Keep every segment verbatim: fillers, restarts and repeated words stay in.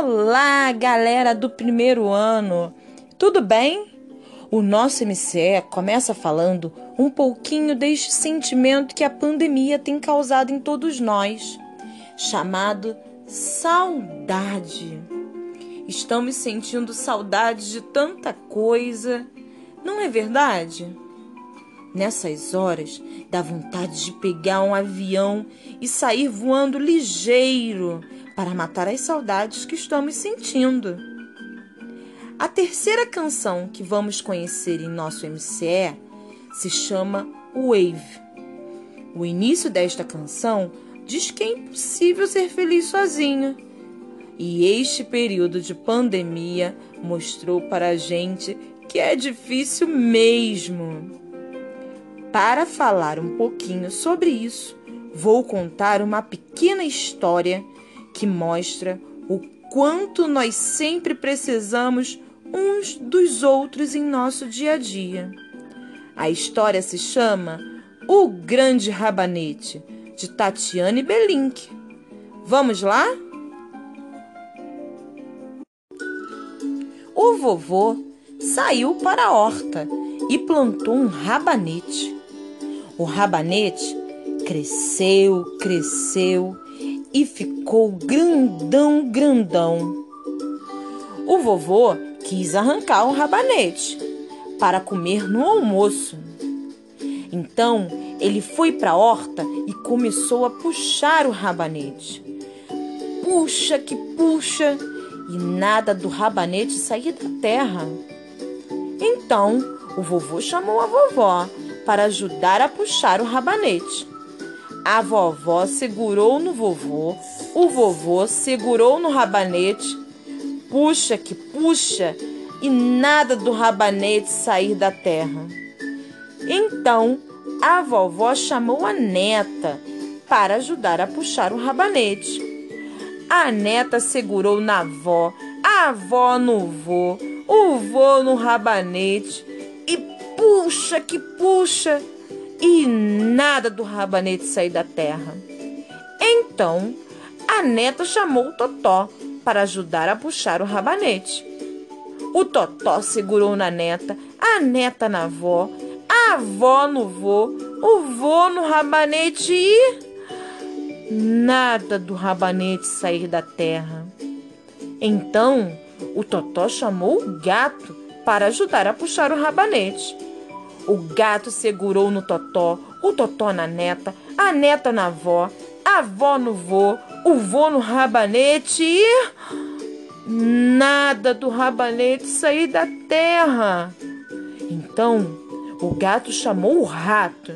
Olá, galera do primeiro ano! Tudo bem? O nosso M C E começa falando um pouquinho deste sentimento que a pandemia tem causado em todos nós, chamado saudade. Estamos sentindo saudade de tanta coisa, não é verdade? Nessas horas, dá vontade de pegar um avião e sair voando ligeiro, para matar as saudades que estamos sentindo. A terceira canção que vamos conhecer em nosso M C E se chama Wave. O início desta canção diz que é impossível ser feliz sozinho. E este período de pandemia mostrou para a gente que é difícil mesmo. Para falar um pouquinho sobre isso, vou contar uma pequena história que mostra o quanto nós sempre precisamos uns dos outros em nosso dia a dia. A história se chama O Grande Rabanete, de Tatiana Belinky. Vamos lá? O vovô saiu para a horta e plantou um rabanete. O rabanete cresceu, cresceu e ficou grandão, grandão. O vovô quis arrancar o rabanete para comer no almoço. Então, ele foi para a horta e começou a puxar o rabanete. Puxa que puxa, e nada do rabanete saía da terra. Então, o vovô chamou a vovó para ajudar a puxar o rabanete. A vovó segurou no vovô, o vovô segurou no rabanete, puxa que puxa, e nada do rabanete sair da terra. Então, a vovó chamou a neta para ajudar a puxar o rabanete. A neta segurou na avó, a avó no vô, o vô no rabanete, e puxa que puxa, e nada do rabanete sair da terra. Então, a neta chamou o Totó para ajudar a puxar o rabanete. O Totó segurou na neta, a neta na avó, a avó no vô, o vô no rabanete e nada do rabanete sair da terra. Então, o Totó chamou o gato para ajudar a puxar o rabanete. O gato segurou no Totó, o Totó na neta, a neta na avó, a avó no vô, o vô no rabanete e nada do rabanete sair da terra. Então, o gato chamou o rato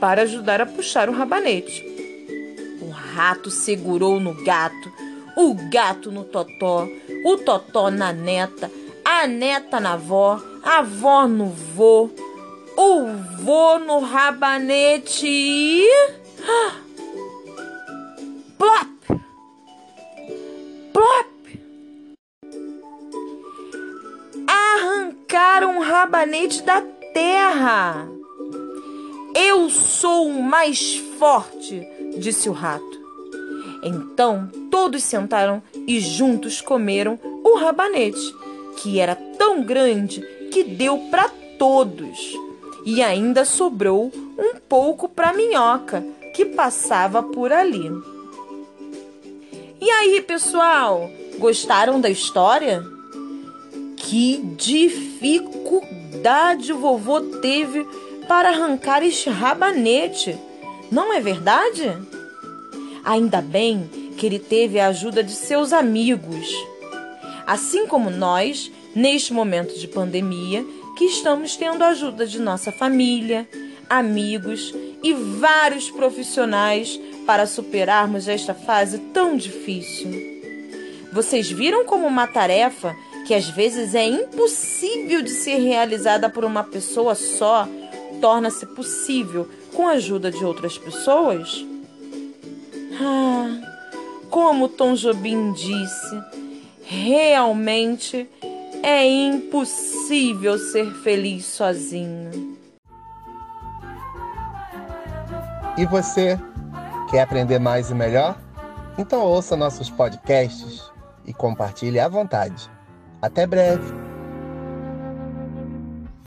para ajudar a puxar o rabanete. O rato segurou no gato, o gato no Totó, o Totó na neta, a neta na avó, a avó no vô, o vô no rabanete e... plop! Plop! Arrancaram o rabanete da terra. Eu sou o mais forte, disse o rato. Então todos sentaram e juntos comeram o rabanete, que era tão grande que deu para todos. E ainda sobrou um pouco para a minhoca, que passava por ali. E aí, pessoal, gostaram da história? Que dificuldade o vovô teve para arrancar este rabanete, não é verdade? Ainda bem que ele teve a ajuda de seus amigos. Assim como nós, neste momento de pandemia, que estamos tendo a ajuda de nossa família, amigos e vários profissionais para superarmos esta fase tão difícil. Vocês viram como uma tarefa que às vezes é impossível de ser realizada por uma pessoa só, torna-se possível com a ajuda de outras pessoas? Ah, como Tom Jobim disse, realmente é impossível ser feliz sozinho. E você? Quer aprender mais e melhor? Então ouça nossos podcasts e compartilhe à vontade. Até breve!